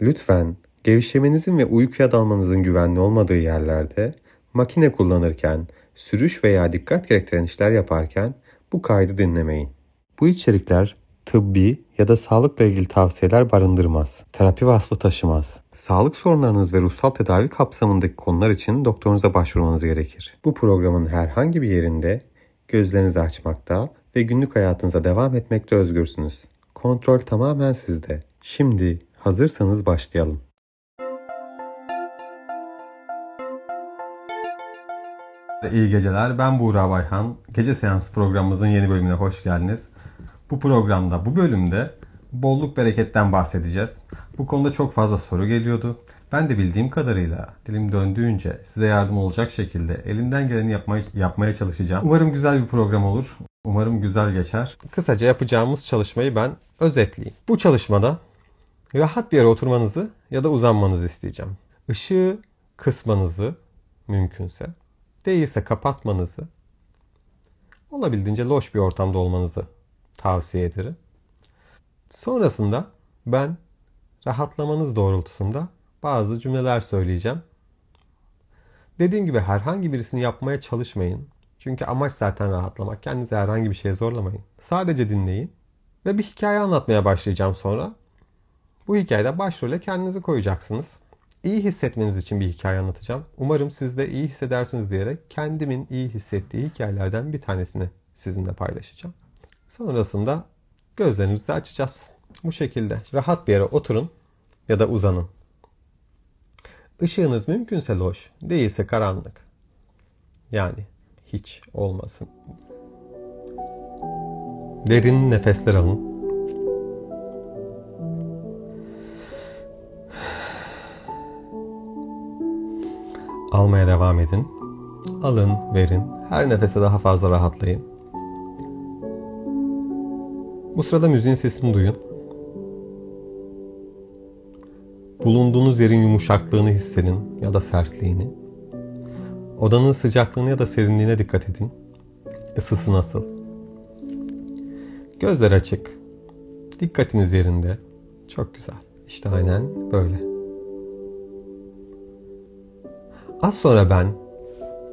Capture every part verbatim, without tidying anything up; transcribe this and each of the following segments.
Lütfen gevşemenizin ve uykuya dalmanızın güvenli olmadığı yerlerde, makine kullanırken, sürüş veya dikkat gerektiren işler yaparken bu kaydı dinlemeyin. Bu içerikler tıbbi ya da sağlıkla ilgili tavsiyeler barındırmaz. Terapi vasfı taşımaz. Sağlık sorunlarınız ve ruhsal tedavi kapsamındaki konular için doktorunuza başvurmanız gerekir. Bu programın herhangi bir yerinde gözlerinizi açmakta ve günlük hayatınıza devam etmekte özgürsünüz. Kontrol tamamen sizde. Şimdi hazırsanız başlayalım. İyi geceler. Ben Buğra Bayhan. Gece Seans programımızın yeni bölümüne hoş geldiniz. Bu programda, bu bölümde bolluk bereketten bahsedeceğiz. Bu konuda çok fazla soru geliyordu. Ben de bildiğim kadarıyla dilim döndüğünce size yardım olacak şekilde elimden geleni yapmaya, yapmaya çalışacağım. Umarım güzel bir program olur. Umarım güzel geçer. Kısaca yapacağımız çalışmayı ben özetleyeyim. Bu çalışmada rahat bir yere oturmanızı ya da uzanmanızı isteyeceğim. Işığı kısmanızı mümkünse, değilse kapatmanızı, olabildiğince loş bir ortamda olmanızı tavsiye ederim. Sonrasında ben rahatlamanız doğrultusunda bazı cümleler söyleyeceğim. Dediğim gibi herhangi birisini yapmaya çalışmayın. Çünkü amaç zaten rahatlamak. Kendinizi herhangi bir şeye zorlamayın. Sadece dinleyin ve bir hikaye anlatmaya başlayacağım sonra. Bu hikayede başrole kendinizi koyacaksınız. İyi hissetmeniz için bir hikaye anlatacağım. Umarım siz de iyi hissedersiniz diyerek kendimin iyi hissettiği hikayelerden bir tanesini sizinle paylaşacağım. Sonrasında gözlerimizi açacağız. Bu şekilde rahat bir yere oturun ya da uzanın. Işığınız mümkünse loş, değilse karanlık. Yani hiç olmasın. Derin nefesler alın. Almaya devam edin. Alın, verin. Her nefese daha fazla rahatlayın. Bu sırada müziğin sesini duyun. Bulunduğunuz yerin yumuşaklığını hissedin ya da sertliğini. Odanın sıcaklığına ya da serinliğine dikkat edin. Isısı nasıl? Gözler açık. Dikkatiniz yerinde. Çok güzel. İşte aynen böyle. Az sonra ben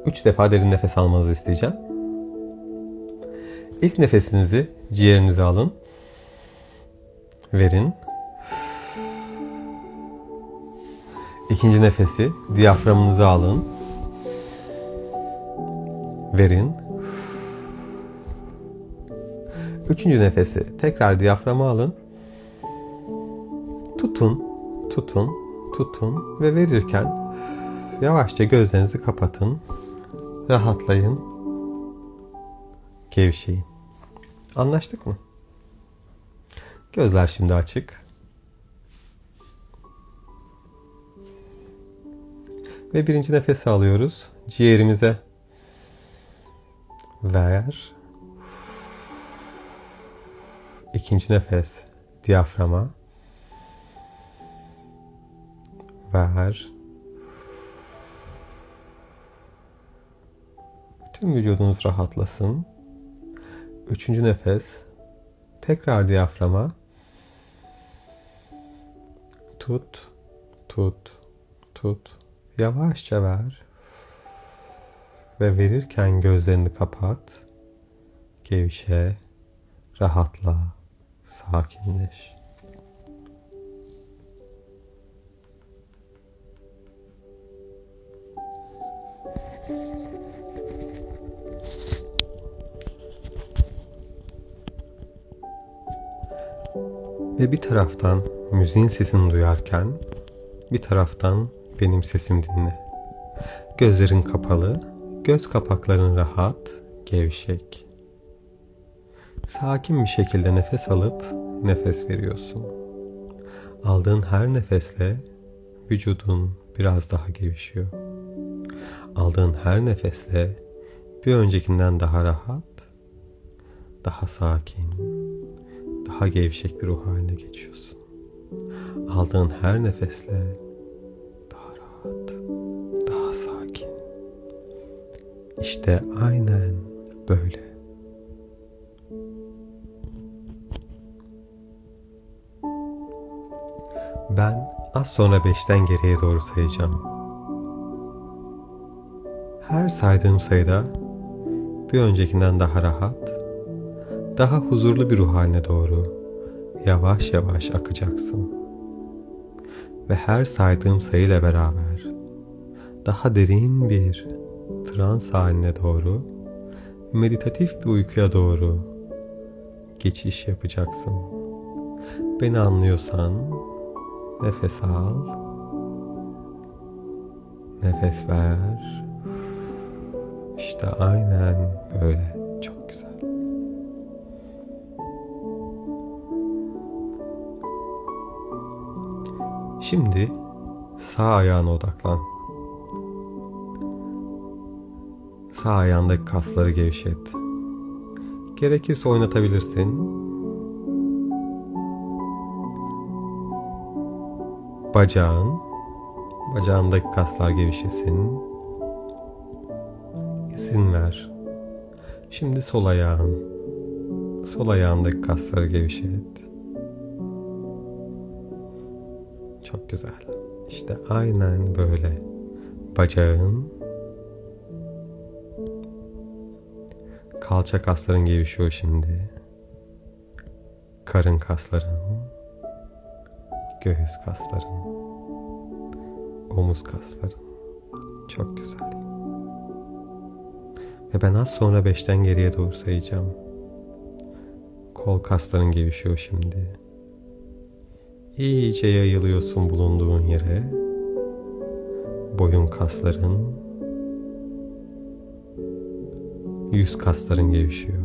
üç defa derin nefes almanızı isteyeceğim. İlk nefesinizi ciğerinize alın. Verin. İkinci nefesi diyaframınıza alın. Verin. Üçüncü nefesi tekrar diyaframa alın. Tutun, tutun, tutun ve verirken yavaşça gözlerinizi kapatın. Rahatlayın. Gevşeyin. Anlaştık mı? Gözler şimdi açık. Ve birinci nefesi alıyoruz. Ciğerimize ver. İkinci nefes diyaframa. Ver. Tüm vücudunuz rahatlasın. Üçüncü nefes. Tekrar diyaframa. Tut, tut, tut. Yavaşça ver. Ve verirken gözlerini kapat. Gevşe. Rahatla. Sakinleş. Ve bir taraftan müziğin sesini duyarken, bir taraftan benim sesim dinle. Gözlerin kapalı, göz kapakların rahat, gevşek. Sakin bir şekilde nefes alıp nefes veriyorsun. Aldığın her nefesle vücudun biraz daha gevşiyor. Aldığın her nefesle bir öncekinden daha rahat, daha sakin, daha gevşek bir ruh haline geçiyorsun. Aldığın her nefesle daha rahat, daha sakin. İşte aynen böyle. Ben Az sonra beşten geriye doğru sayacağım. Her saydığım sayıda bir öncekinden daha rahat, daha huzurlu bir ruh haline doğru yavaş yavaş akacaksın. Ve her saydığım sayıyla beraber daha derin bir trans haline doğru, meditatif bir uykuya doğru geçiş yapacaksın. Beni anlıyorsan nefes al, nefes ver. İşte aynen böyle. Çok güzel. Şimdi sağ ayağına odaklan. Sağ ayağındaki kasları gevşet. Gerekirse oynatabilirsin. Bacağın, bacağındaki kaslar gevşesin. İzin ver. Şimdi sol ayağın, sol ayağındaki kasları gevşet. Çok güzel. İşte aynen böyle. Bacağın, kalça kasların gevşiyor şimdi. Karın kasların, göğüs kasların, omuz kasların. Çok güzel. Ve ben az sonra beşten geriye doğru sayacağım. Kol kasların gevşiyor şimdi. İyice yayılıyorsun bulunduğun yere. Boyun kasların, yüz kasların gevşiyor.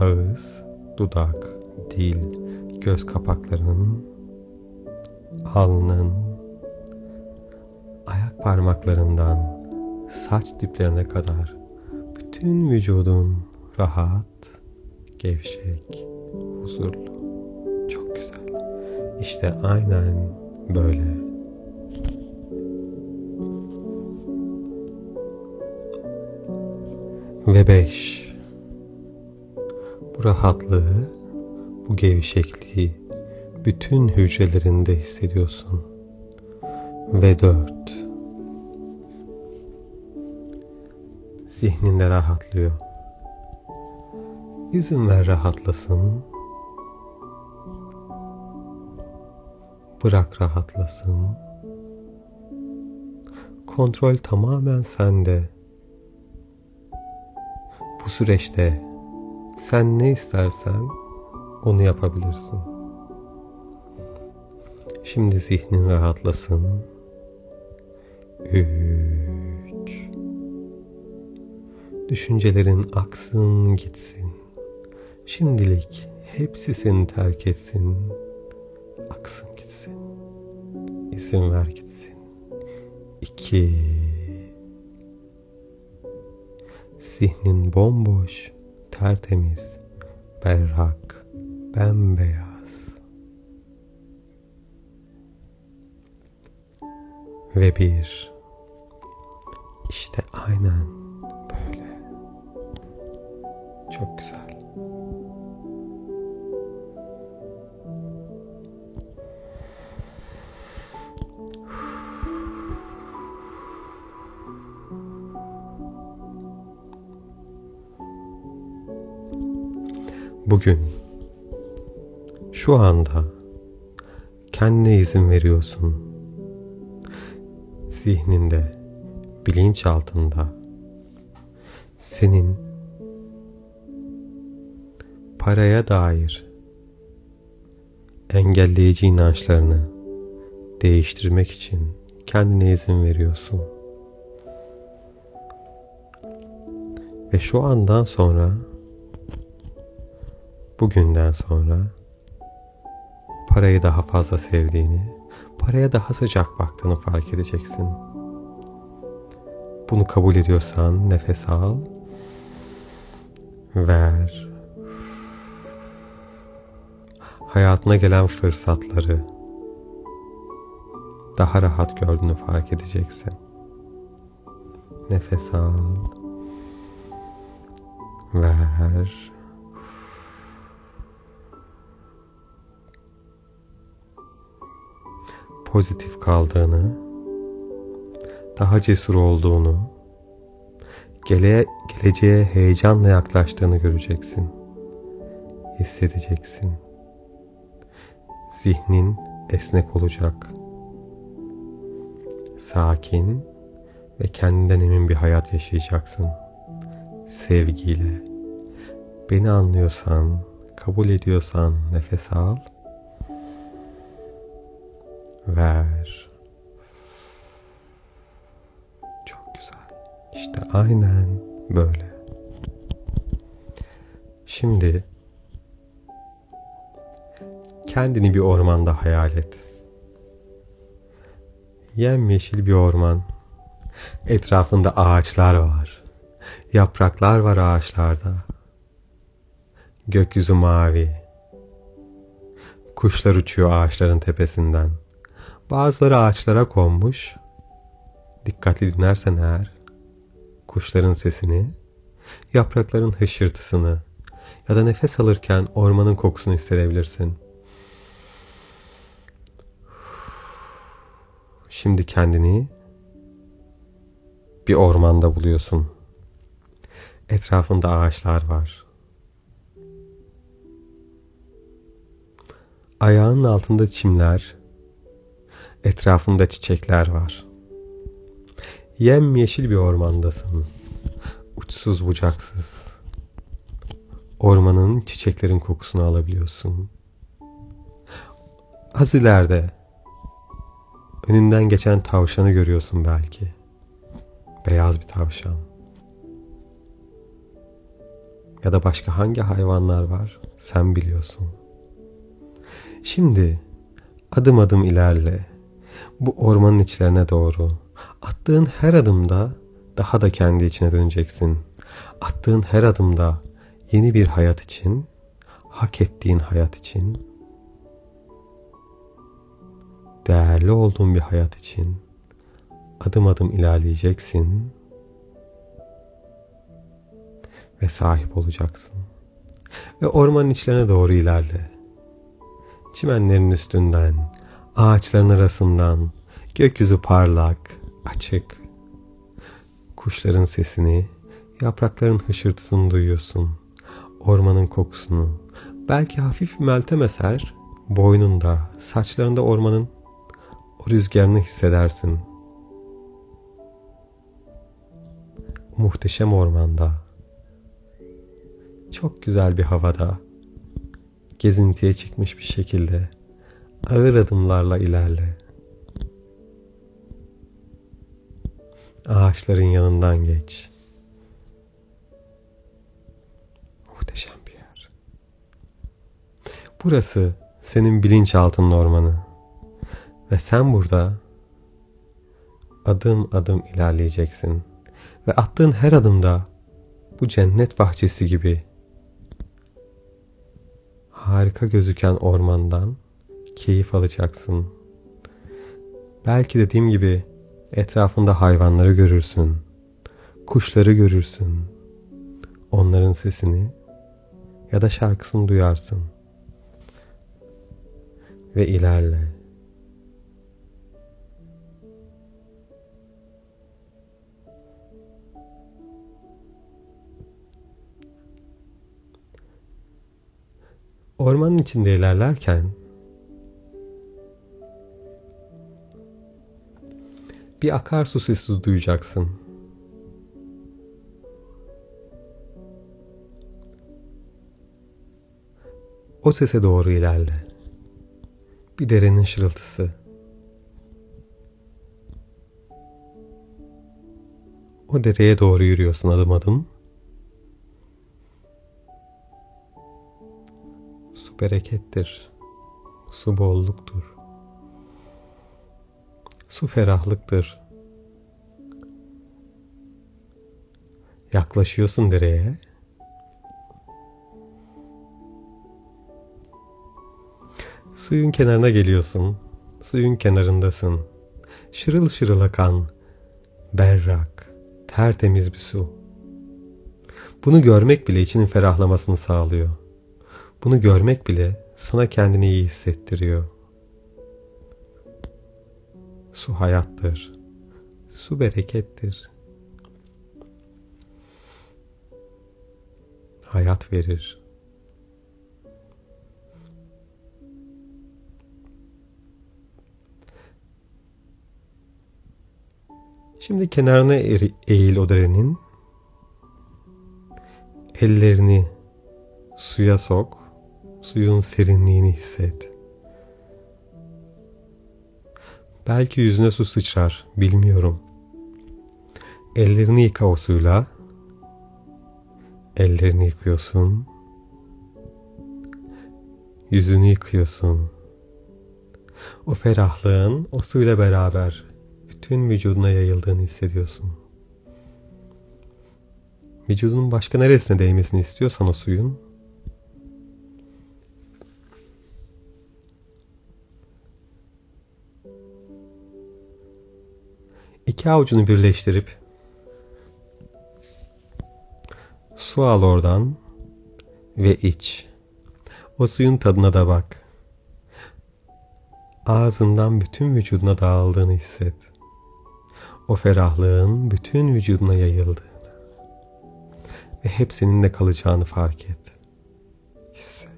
Ağız, dudak, dil, göz kapaklarının, alnın, ayak parmaklarından saç diplerine kadar bütün vücudun rahat, gevşek, huzurlu. Çok güzel. İşte aynen böyle. Ve beş. Bu rahatlığı, bu gevşekliği bütün hücrelerinde hissediyorsun. Ve dört. Zihninde rahatlıyor. İzin ver rahatlasın. Bırak rahatlasın. Kontrol tamamen sende. Bu süreçte sen ne istersen onu yapabilirsin. Şimdi zihnin rahatlasın. Üç. Düşüncelerin aksın gitsin. Şimdilik hepsi seni terk etsin. Aksın gitsin. İzin ver gitsin. İki. Zihnin bomboş, tertemiz, berrak, bembeyaz. Ve bir. İşte aynen böyle. Çok güzel. Bugün, şu anda kendine izin veriyorsun. Zihninde, bilinçaltında senin paraya dair engelleyici inançlarını değiştirmek için kendine izin veriyorsun. Ve şu andan sonra, bugünden sonra parayı daha fazla sevdiğini, paraya daha sıcak baktığını fark edeceksin. Bunu kabul ediyorsan nefes al, ver. Hayatına gelen fırsatları daha rahat gördüğünü fark edeceksin. Nefes al, ver. pozitif kaldığını, daha cesur olduğunu, gele, geleceğe heyecanla yaklaştığını göreceksin, hissedeceksin. Zihnin esnek olacak, sakin ve kendinden emin bir hayat yaşayacaksın, sevgiyle. Beni anlıyorsan, kabul ediyorsan nefes al, ver. Çok güzel. İşte aynen böyle. Şimdi kendini bir ormanda hayal et. Yemyeşil bir orman. Etrafında ağaçlar var. Yapraklar var ağaçlarda. Gökyüzü mavi. Kuşlar uçuyor ağaçların tepesinden. Bazıları ağaçlara konmuş. Dikkatli dinlersen eğer, kuşların sesini, yaprakların hışırtısını ya da nefes alırken ormanın kokusunu hissedebilirsin. Şimdi kendini bir ormanda buluyorsun. Etrafında ağaçlar var. Ayağının altında çimler, etrafında çiçekler var. Yemyeşil bir ormandasın. Uçsuz bucaksız. Ormanın, çiçeklerin kokusunu alabiliyorsun. Az ileride önünden geçen tavşanı görüyorsun belki. Beyaz bir tavşan. Ya da başka hangi hayvanlar var sen biliyorsun. Şimdi adım adım ilerle. Bu ormanın içlerine doğru. Attığın her adımda daha da kendi içine döneceksin. Attığın her adımda yeni bir hayat için, hak ettiğin hayat için, değerli olduğun bir hayat için adım adım ilerleyeceksin ve sahip olacaksın. Ve ormanın içlerine doğru ilerle. Çimenlerin üstünden, ağaçların arasından, gökyüzü parlak, açık. Kuşların sesini, yaprakların hışırtısını duyuyorsun. Ormanın kokusunu. Belki hafif bir meltem eser, boynunda, saçlarında ormanın o rüzgarını hissedersin. Muhteşem ormanda, çok güzel bir havada, gezintiye çıkmış bir şekilde, ağır adımlarla ilerle. Ağaçların yanından geç. Muhteşem bir yer. Burası senin bilinçaltının ormanı. Ve sen burada adım adım ilerleyeceksin. Ve attığın her adımda bu cennet bahçesi gibi harika gözüken ormandan keyif alacaksın. Belki dediğim gibi etrafında hayvanları görürsün. Kuşları görürsün. Onların sesini ya da şarkısını duyarsın. Ve ilerle. Ormanın içinde ilerlerken bir akarsu sesi duyacaksın. O sese doğru ilerle. Bir derenin şırıltısı. O dereye doğru yürüyorsun adım adım. Su berekettir. Su bolluktur. Su ferahlıktır. Yaklaşıyorsun dereye. Suyun kenarına geliyorsun. Suyun kenarındasın. Şırıl şırıl akan, berrak, tertemiz bir su. Bunu görmek bile içinin ferahlamasını sağlıyor. Bunu görmek bile sana kendini iyi hissettiriyor. Su hayattır. Su berekettir. Hayat verir. Şimdi kenarına eğil o derenin. Ellerini suya sok. Suyun serinliğini hisset. Belki yüzüne su sıçrar, bilmiyorum. Ellerini yıka o suyla. Ellerini yıkıyorsun. Yüzünü yıkıyorsun. O ferahlığın o suyla beraber bütün vücuduna yayıldığını hissediyorsun. Vücudunun başka neresine değmesini istiyorsan o suyun. İki avucunu birleştirip su al oradan ve iç. O suyun tadına da bak. Ağzından bütün vücuduna dağıldığını hisset. O ferahlığın bütün vücuduna yayıldığını ve hep seninle kalacağını fark et. Hisset.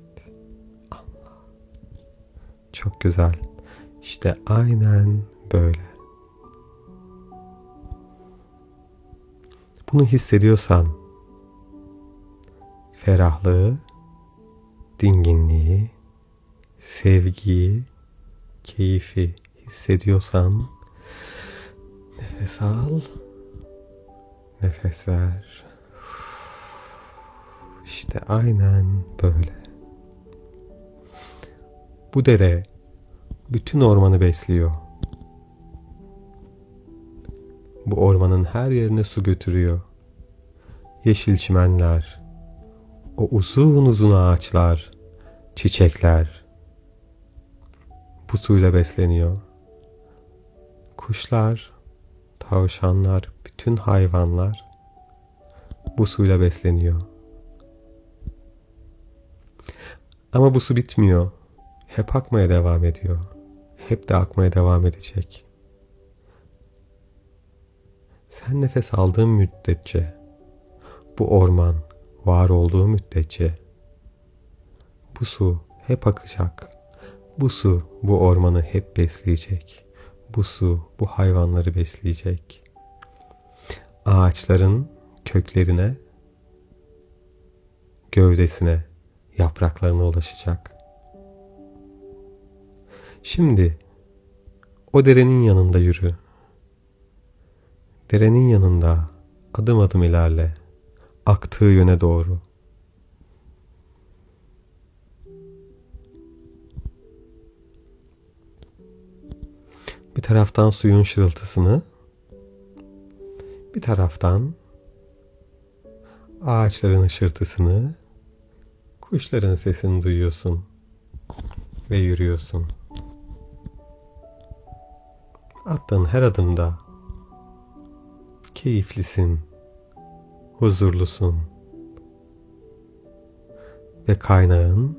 Allah. Çok güzel. İşte aynen böyle. Bunu hissediyorsan ferahlığı, dinginliği, sevgiyi, keyfi hissediyorsan nefes al, nefes ver. İşte aynen böyle. Bu dere bütün ormanı besliyor. Bu ormanın her yerine su götürüyor. Yeşil çimenler, o uzun uzun ağaçlar, çiçekler. Bu suyla besleniyor. Kuşlar, tavşanlar, bütün hayvanlar bu suyla besleniyor. Ama bu su bitmiyor. Hep akmaya devam ediyor. Hep de akmaya devam edecek. Sen nefes aldığın müddetçe, bu orman var olduğu müddetçe, bu su hep akacak. Bu su bu ormanı hep besleyecek. Bu su bu hayvanları besleyecek. Ağaçların köklerine, gövdesine, yapraklarına ulaşacak. Şimdi o derenin yanında yürü. Derenin yanında adım adım ilerle, aktığı yöne doğru. Bir taraftan suyun şırıltısını, bir taraftan ağaçların hışırtısını, kuşların sesini duyuyorsun ve yürüyorsun. Attığın her adımda keyiflisin, huzurlusun ve kaynağın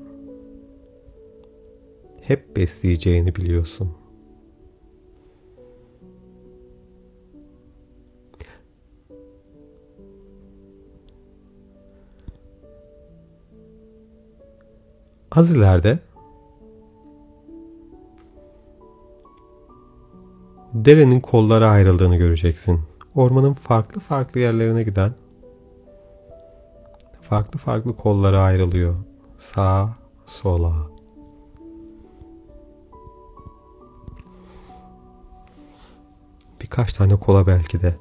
hep besleyeceğini biliyorsun. Az ileride derenin kollara ayrıldığını göreceksin. Ormanın farklı farklı yerlerine giden farklı farklı kollara ayrılıyor. Sağa, sola. Birkaç tane kola belki de.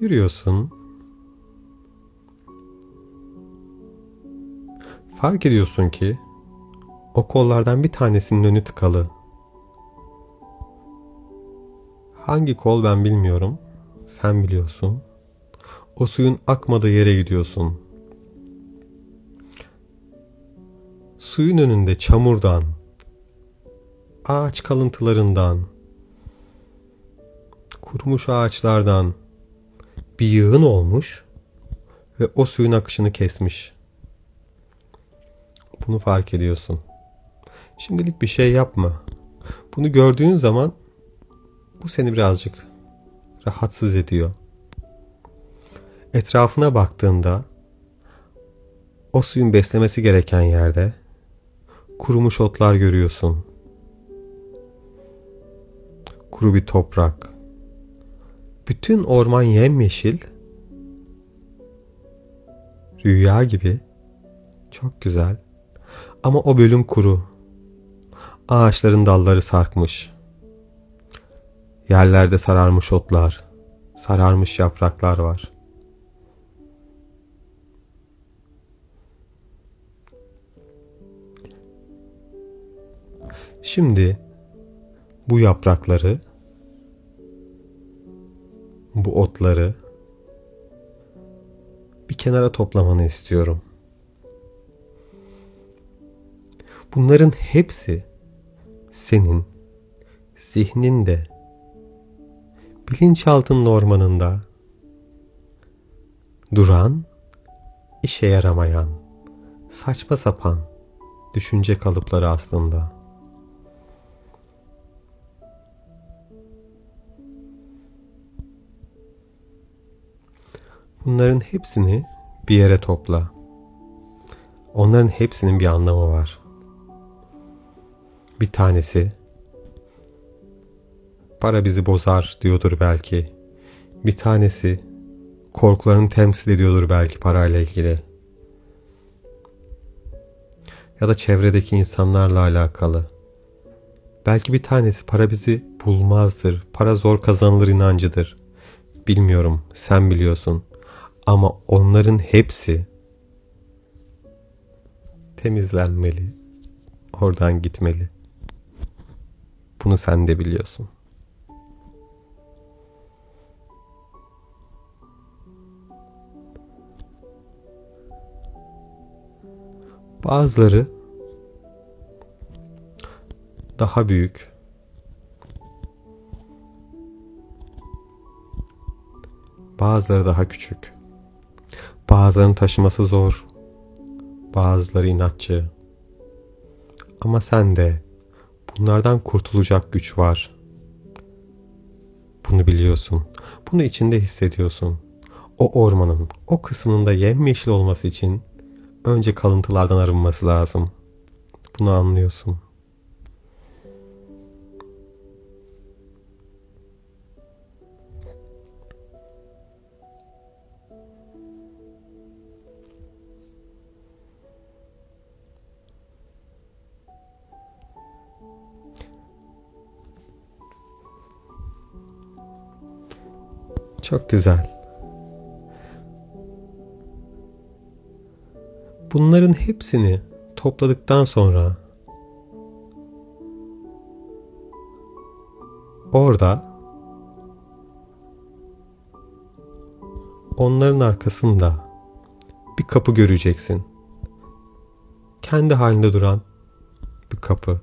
Yürüyorsun. Fark ediyorsun ki o kollardan bir tanesinin önü tıkalı. Hangi kol ben bilmiyorum. Sen biliyorsun. O suyun akmadığı yere gidiyorsun. Suyun önünde çamurdan, ağaç kalıntılarından, kurumuş ağaçlardan bir yığın olmuş ve o suyun akışını kesmiş. Bunu fark ediyorsun. Şimdilik bir şey yapma. Bunu gördüğün zaman bu seni birazcık rahatsız ediyor. Etrafına baktığında o suyun beslemesi gereken yerde kurumuş otlar görüyorsun. Kuru bir toprak. Bütün orman yemyeşil. Rüya gibi. Çok güzel. Ama o bölüm kuru. Ağaçların dalları sarkmış. Yerlerde sararmış otlar, sararmış yapraklar var. Şimdi bu yaprakları, bu otları bir kenara toplamanı istiyorum. Bunların hepsi senin zihninde, bilinçaltının ormanında duran, işe yaramayan, saçma sapan düşünce kalıpları aslında. Bunların hepsini bir yere topla. Onların hepsinin bir anlamı var. Bir tanesi, para bizi bozar diyordur belki. Bir tanesi, korkularını temsil ediyordur belki parayla ilgili. Ya da çevredeki insanlarla alakalı. Belki bir tanesi para bizi bulmazdır. Para zor kazanılır inancıdır. Bilmiyorum, sen biliyorsun. Ama onların hepsi temizlenmeli, oradan gitmeli. Bunu sen de biliyorsun. Bazıları daha büyük, bazıları daha küçük. Bazılarının taşıması zor, bazıları inatçı. Ama sende bunlardan kurtulacak güç var. Bunu biliyorsun, bunu içinde hissediyorsun. O ormanın, o kısmında yemyeşil olması için önce kalıntılardan arınması lazım. Bunu anlıyorsun. Çok güzel. Bunların hepsini topladıktan sonra orada onların arkasında bir kapı göreceksin. Kendi halinde duran bir kapı.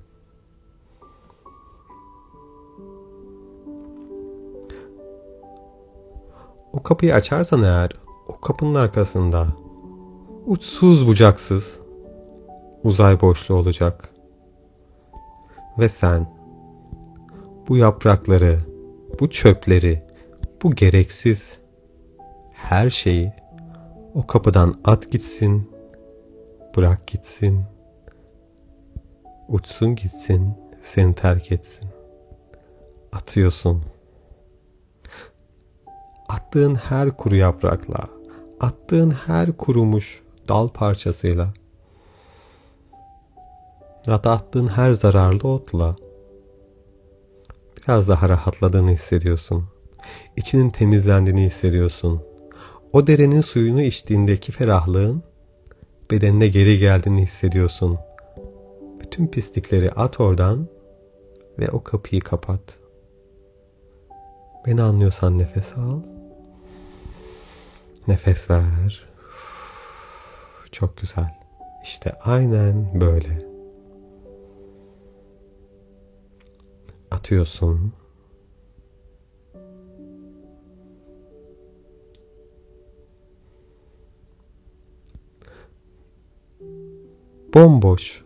O kapıyı açarsan eğer, o kapının arkasında uçsuz bucaksız uzay boşluğu olacak. Ve sen bu yaprakları, bu çöpleri, bu gereksiz her şeyi o kapıdan at gitsin, bırak gitsin, uçsun gitsin, seni terk etsin. Atıyorsun. Attığın her kuru yaprakla, attığın her kurumuş dal parçasıyla ya da attığın her zararlı otla biraz daha rahatladığını hissediyorsun. İçinin temizlendiğini hissediyorsun. O derenin suyunu içtiğindeki ferahlığın bedenine geri geldiğini hissediyorsun. Bütün pislikleri at oradan ve o kapıyı kapat. Beni anlıyorsan nefes al. Nefes ver. Çok güzel. İşte aynen böyle. Atıyorsun. Bomboş,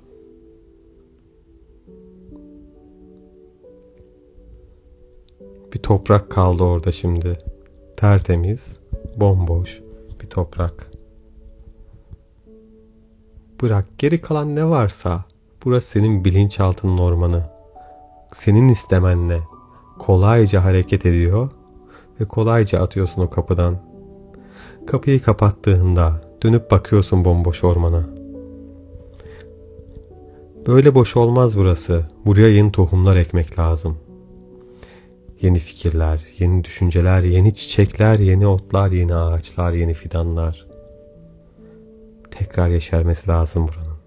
Bir toprak kaldı orada şimdi. Tertemiz, bomboş bir toprak. Bırak geri kalan ne varsa, burası senin bilinçaltının ormanı. Senin istemenle kolayca hareket ediyor ve kolayca atıyorsun o kapıdan. Kapıyı kapattığında dönüp bakıyorsun bomboş ormana. Böyle boş olmaz burası. Buraya yeni tohumlar ekmek lazım. Yeni fikirler, yeni düşünceler, yeni çiçekler, yeni otlar, yeni ağaçlar, yeni fidanlar. Tekrar yeşermesi lazım buranın.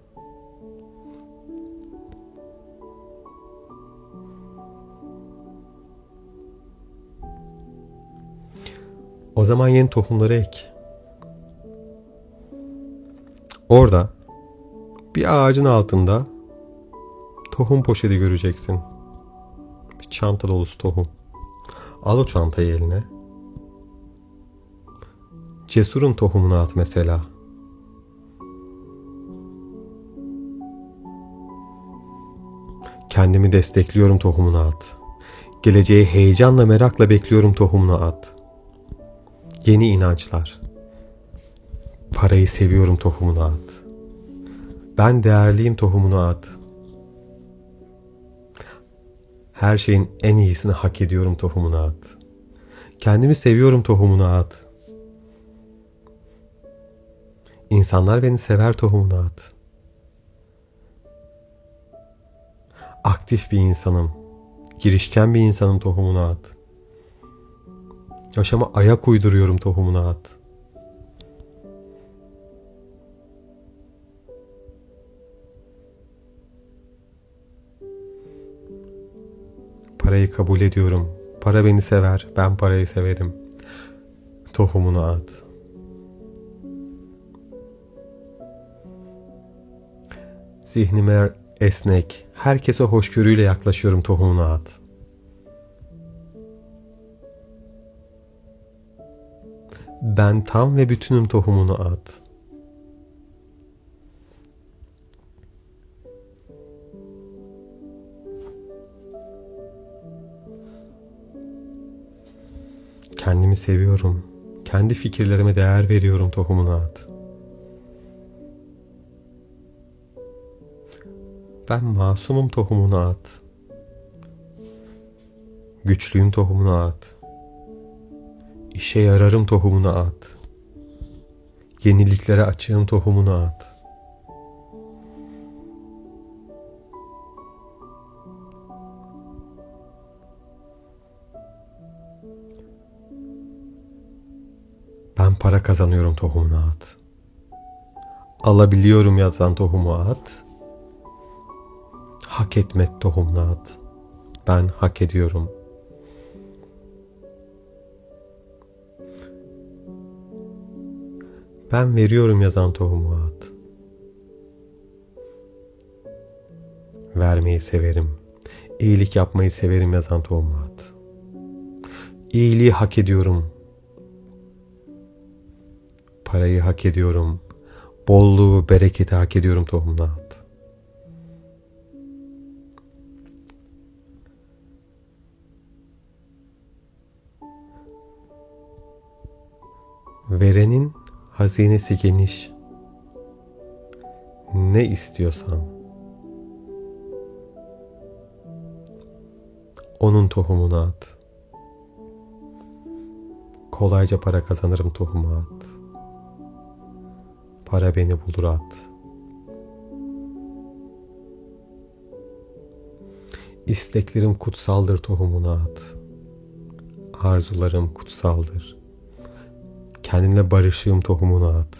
O zaman yeni tohumları ek. Orada bir ağacın altında tohum poşeti göreceksin. Bir çanta dolusu tohum. Al o çantayı eline. Cesur'un tohumunu at mesela. Kendimi destekliyorum tohumunu at. Geleceği heyecanla, merakla bekliyorum tohumunu at. Yeni inançlar. Parayı seviyorum tohumunu at. Ben değerliyim tohumunu at. Her şeyin en iyisini hak ediyorum tohumunu at. Kendimi seviyorum tohumunu at. İnsanlar beni sever tohumunu at. Aktif bir insanım, girişken bir insanım tohumunu at. Yaşama ayak uyduruyorum tohumunu at. Parayı kabul ediyorum. Para beni sever, ben parayı severim tohumunu at. Zihnime esnek, herkese hoşgörüyle yaklaşıyorum tohumunu at. Ben tam ve bütünüm tohumunu at. Kendimi seviyorum. Kendi fikirlerime değer veriyorum tohumunu at. Ben masumum tohumunu at. Güçlüyüm tohumunu at. İşe yararım tohumunu at. Yeniliklere açığım tohumunu at. Ben para kazanıyorum tohumunu at. Alabiliyorum yazan tohumu at. Hak etmek tohumunu at. Ben hak ediyorum. Ben veriyorum yazan tohumu at. Vermeyi severim. İyilik yapmayı severim yazan tohumu at. İyiliği hak ediyorum. Parayı hak ediyorum. Bolluğu, bereketi hak ediyorum tohumunu at. Verenin hazinesi geniş. Ne istiyorsan onun tohumunu at. Kolayca para kazanırım tohumu at. Para beni bulur at. İsteklerim kutsaldır tohumunu at. Arzularım kutsaldır. Kendimle barışığım tohumunu at.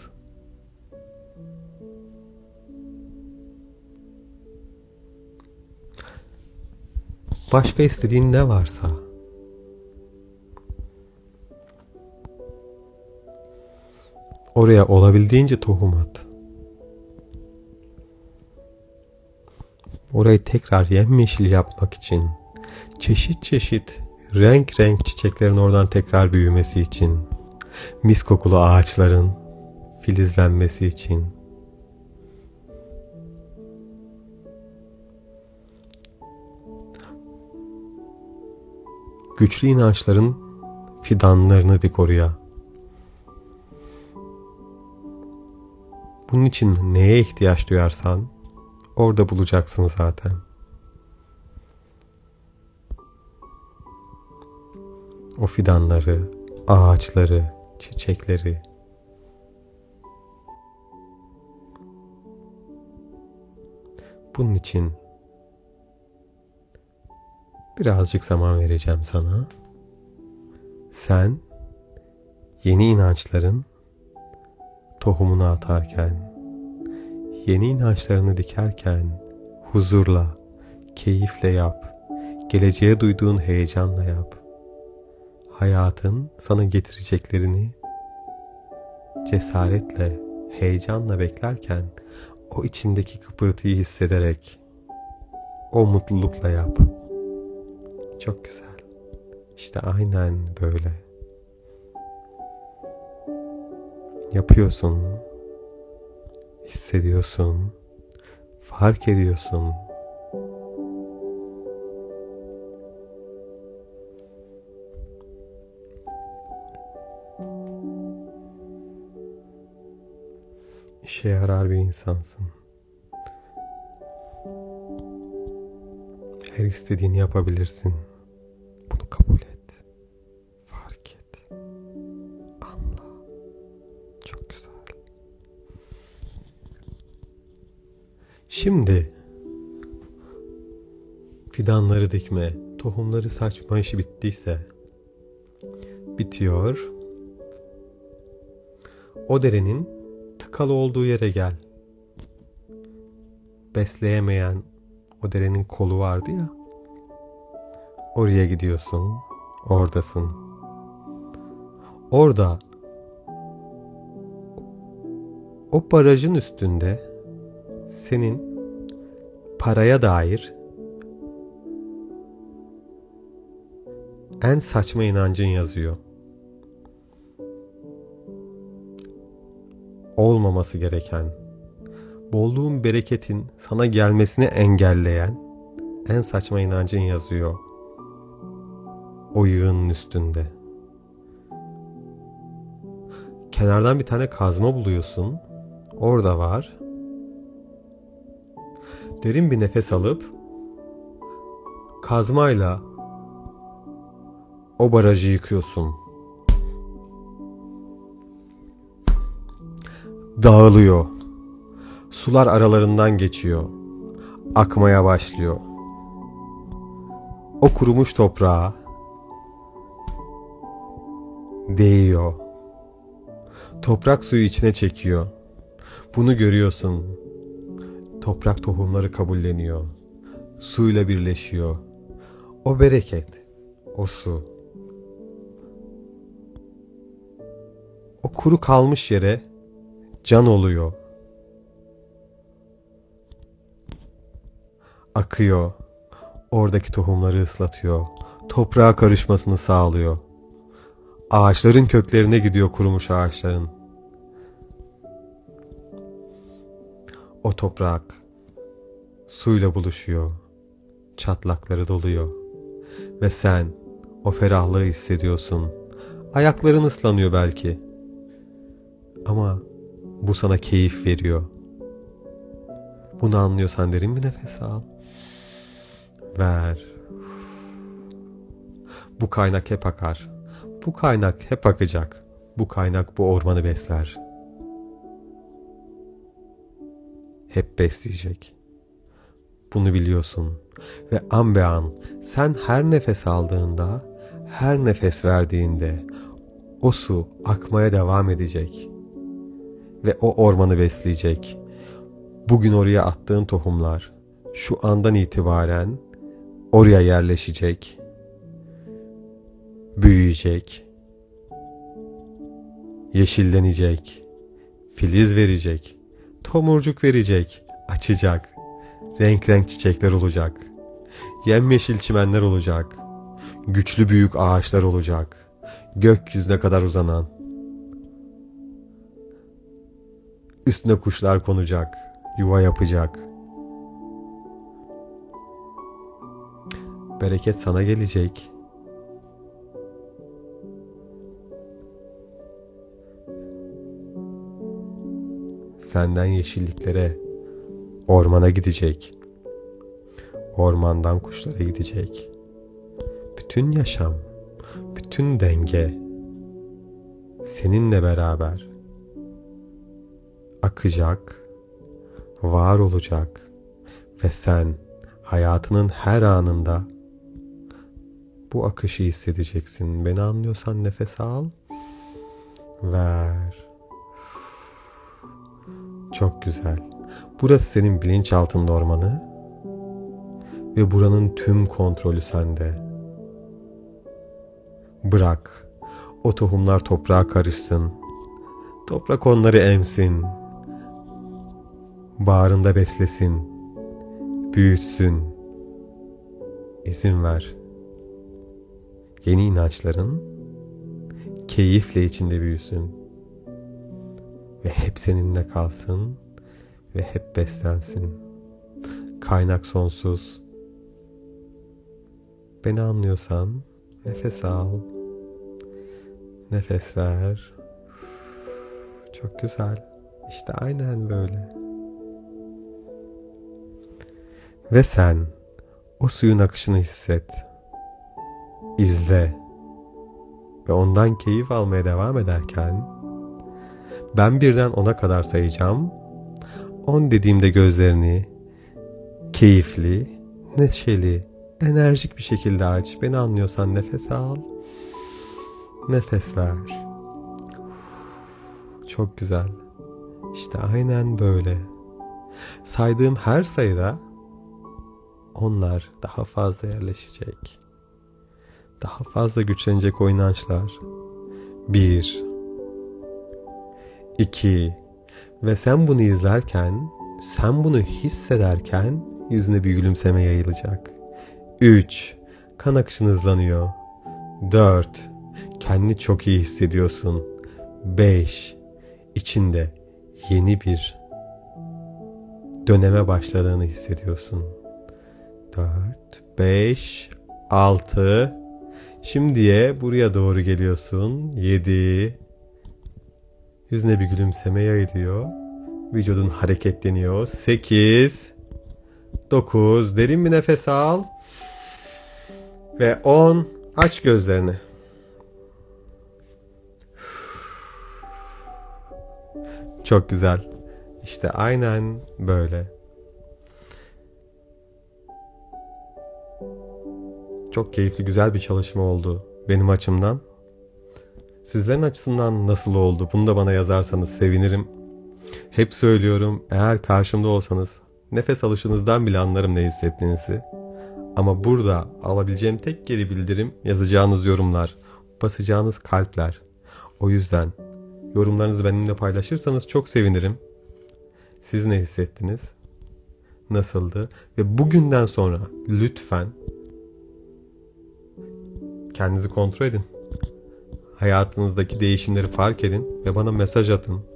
Başka istediğin ne varsa oraya olabildiğince tohum at. Orayı tekrar yemyeşil yapmak için, çeşit çeşit renk renk çiçeklerin oradan tekrar büyümesi için, mis kokulu ağaçların filizlenmesi için, güçlü inançların fidanlarını dik oraya. Bunun için neye ihtiyaç duyarsan orada bulacaksın zaten. O fidanları, ağaçları, çiçekleri. Bunun için birazcık zaman vereceğim sana. Sen yeni inançların tohumunu atarken, yeni inançlarını dikerken huzurla, keyifle yap. Geleceğe duyduğun heyecanla yap. Hayatın sana getireceklerini cesaretle, heyecanla beklerken o içindeki kıpırtıyı hissederek, o mutlulukla yap. Çok güzel. İşte aynen böyle. Yapıyorsun, hissediyorsun, fark ediyorsun. İşe yarar bir insansın. Her istediğini yapabilirsin. Bunu kabul et. Fark et. Anla. Çok güzel. Şimdi fidanları dikme, tohumları saçma işi bittiyse bitiyor. O derenin kalı olduğu yere gel. Besleyemeyen o derenin kolu vardı ya. Oraya gidiyorsun. Oradasın. Orada o barajın üstünde senin paraya dair en saçma inancın yazıyor. Olmaması gereken, bolluğun, bereketin sana gelmesini engelleyen en saçma inancın yazıyor o yığının üstünde. Kenardan bir tane kazma buluyorsun, orada var. Derin bir nefes alıp kazmayla o barajı yıkıyorsun. Dağılıyor. Sular aralarından geçiyor. Akmaya başlıyor. O kurumuş toprağa değiyor. Toprak suyu içine çekiyor. Bunu görüyorsun. Toprak tohumları kabulleniyor. Suyla birleşiyor. O bereket, o su. O kuru kalmış yere can oluyor. Akıyor. Oradaki tohumları ıslatıyor. Toprağa karışmasını sağlıyor. Ağaçların köklerine gidiyor, kurumuş ağaçların. O toprak suyla buluşuyor. Çatlakları doluyor. Ve sen o ferahlığı hissediyorsun. Ayakların ıslanıyor belki. Ama bu sana keyif veriyor. Bunu anlıyorsan derin bir nefes al. Ver. Bu kaynak hep akar. Bu kaynak hep akacak. Bu kaynak bu ormanı besler. Hep besleyecek. Bunu biliyorsun. Ve an be an sen her nefes aldığında, her nefes verdiğinde o su akmaya devam edecek. Ve o ormanı besleyecek. Bugün oraya attığın tohumlar şu andan itibaren oraya yerleşecek. Büyüyecek. Yeşillenecek. Filiz verecek. Tomurcuk verecek. Açacak. Renk renk çiçekler olacak. Yemyeşil çimenler olacak. Güçlü büyük ağaçlar olacak. Gökyüzüne kadar uzanan. Üstüne kuşlar konacak, yuva yapacak. Bereket sana gelecek. senden yeşilliklere, ormana gidecek. Ormandan kuşlara gidecek. Bütün yaşam, bütün denge seninle beraber akacak, var olacak ve sen hayatının her anında bu akışı hissedeceksin. Beni anlıyorsan nefes al, ver. Çok güzel. Burası senin bilinçaltının ormanı ve buranın tüm kontrolü sende. Bırak o tohumlar toprağa karışsın, toprak onları emsin, bağrında beslesin, büyütsün. İzin ver. Yeni inançların keyifle içinde büyüsün ve hep seninle kalsın ve hep beslensin. Kaynak sonsuz. Beni anlıyorsan nefes al, nefes ver. Çok güzel. İşte aynen böyle. Ve sen o suyun akışını hisset. İzle. Ve ondan keyif almaya devam ederken ben birden ona kadar sayacağım. On dediğimde gözlerini keyifli, neşeli, enerjik bir şekilde aç. Beni anlıyorsan nefes al, nefes ver. Çok güzel. İşte aynen böyle. Saydığım her sayıda onlar daha fazla yerleşecek. Daha fazla güçlenecek o inançlar. Bir, iki ve sen bunu izlerken, sen bunu hissederken yüzüne bir gülümseme yayılacak. Üç, kan akışın hızlanıyor. Dört, kendini çok iyi hissediyorsun. Beş, içinde yeni bir döneme başladığını hissediyorsun. Dört, beş, altı. Şimdiye buraya doğru geliyorsun. Yedi. Yüzüne bir gülümseme yayılıyor. Vücudun hareketleniyor. Sekiz. Dokuz. Derin bir nefes al. Ve on. Aç gözlerini. Çok güzel. İşte aynen böyle. Çok keyifli, güzel bir çalışma oldu benim açımdan. Sizlerin açısından nasıl oldu? Bunu da bana yazarsanız sevinirim. Hep söylüyorum, eğer karşımda olsanız nefes alışınızdan bile anlarım ne hissettiğinizi. Ama burada alabileceğim tek geri bildirim yazacağınız yorumlar, basacağınız kalpler. O yüzden yorumlarınızı benimle paylaşırsanız çok sevinirim. Siz ne hissettiniz? Nasıldı? Ve bugünden sonra lütfen kendinizi kontrol edin. Hayatınızdaki değişimleri fark edin ve bana mesaj atın.